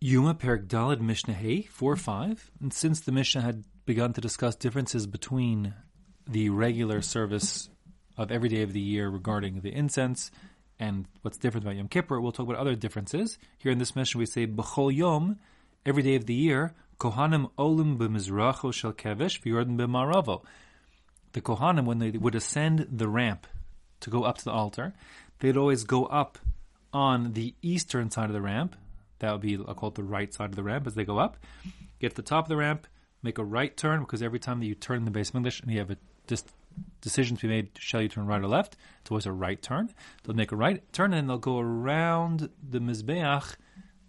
Yuma Perek Dalet Mishnah 4-5. And since the Mishnah had begun to discuss differences between the regular service of every day of the year regarding the incense and what's different about Yom Kippur, we'll talk about other differences. Here in this Mishnah we say, B'chol Yom, every day of the year, Kohanim olim b'mizracho shel Kavish v'yorden b'maravo. The Kohanim, when they would ascend the ramp to go up to the altar, they'd always go up on the eastern side of the ramp. That would be, I'll call it the right side of the ramp as they go up. Get to the top of the ramp, make a right turn, because every time that you turn in the base of English and you have a decision to be made, shall you turn right or left? It's always a right turn. They'll make a right turn and they'll go around the mizbeach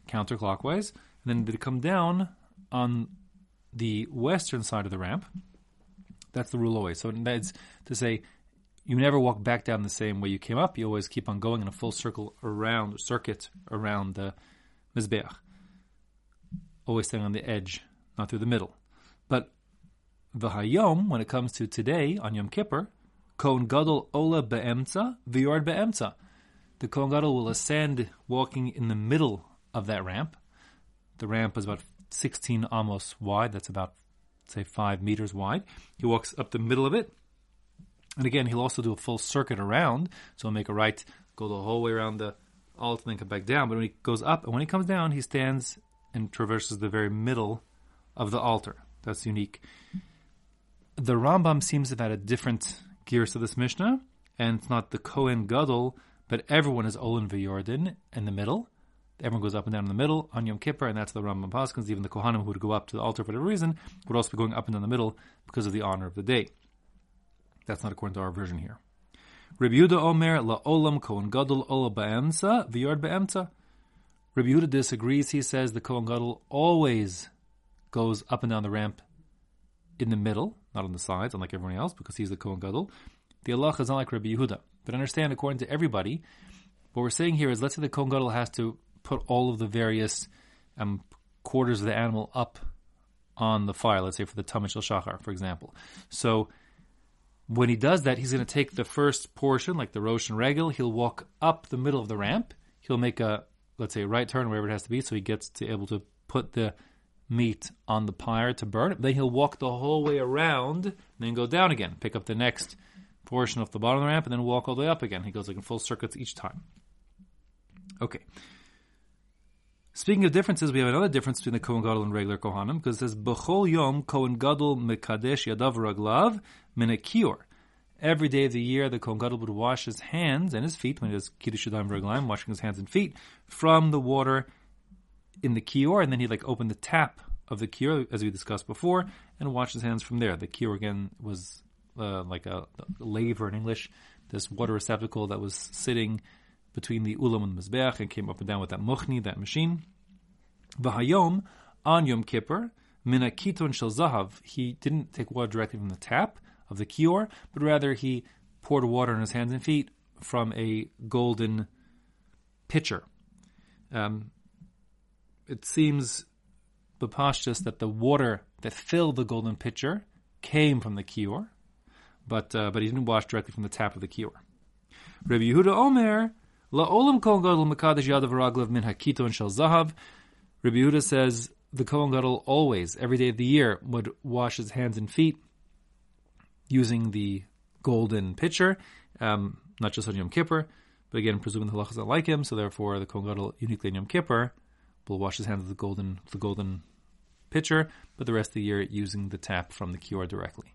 counterclockwise. And then they come down on the western side of the ramp. That's the rule always. So that's to say, you never walk back down the same way you came up. You always keep on going in a full circuit around the Mizbeach, always staying on the edge, not through the middle. But the Hayom, when it comes to today on Yom Kippur, kohen gadol ola beemtza v'yord beemtza. The kohen gadol will ascend, walking in the middle of that ramp. The ramp is about 16 amos wide. That's about, say, 5 meters wide. He walks up the middle of it, and again he'll also do a full circuit around. So he'll make a right, go the whole way around the altar, then come back down. But when he goes up and when he comes down, he stands and traverses the very middle of the altar. That's unique. The Rambam seems to have had a different gears to this Mishnah, and it's not the Kohen Gadol, but everyone is Olin V'Yordin in the middle. Everyone goes up and down in the middle on Yom Kippur, and that's the Rambam Paskins. Even the Kohanim who would go up to the altar for whatever reason would also be going up and down the middle because of the honor of the day. That's not according to our version here. Rabbi Yehuda Omer la olam kohen gadol ola ba'emtza v'yord ba'emtza. Rabbi Yehuda disagrees. He says the kohen gadol always goes up and down the ramp in the middle, not on the sides, unlike everyone else, because he's the kohen gadol. The halacha is not like Rabbi Yehuda, but understand, according to everybody, what we're saying here is, let's say the kohen gadol has to put all of the various quarters of the animal up on the fire. Let's say for the Tamash al Shachar, for example. So when he does that, he's going to take the first portion, like the Rosh and Regal. He'll walk up the middle of the ramp. He'll make a, let's say, right turn, wherever it has to be, so he gets to able to put the meat on the pyre to burn it. Then he'll walk the whole way around and then go down again, pick up the next portion off the bottom of the ramp, and then walk all the way up again. He goes like in full circuits each time. Okay. Speaking of differences, we have another difference between the Kohen Gadol and regular Kohanim, because it says, B'chol Yom Kohen Gadol mekadesh yadav raglav min kiyor. Every day of the year, the Kohen Gadol would wash his hands and his feet, when he does kiddush datan, washing his hands and feet, from the water in the kiyor, and then he'd open the tap of the kiyor, as we discussed before, and wash his hands from there. The kiyor, again, was like a laver in English, this water receptacle that was sitting between the ulam and the mizbeach, and came up and down with that machni, that machine. V'hayom, on Yom Kippur, min akiton shel zahav, he didn't take water directly from the tap of the kiyor, but rather he poured water on his hands and feet from a golden pitcher. It seems b'pashtus that the water that filled the golden pitcher came from the kiyor, but he didn't wash directly from the tap of the kiyor. Rabbi Yehuda Omer, La olam kohen gadol mekadesh yadav raglav min hakiton shel zahav. Rabbi Yehuda says the kohen gadol always, every day of the year, would wash his hands and feet using the golden pitcher, not just on Yom Kippur, but again, presuming the halachas are like him, so therefore the kohen gadol uniquely on Yom Kippur will wash his hands with the golden pitcher, but the rest of the year using the tap from the kiyor directly.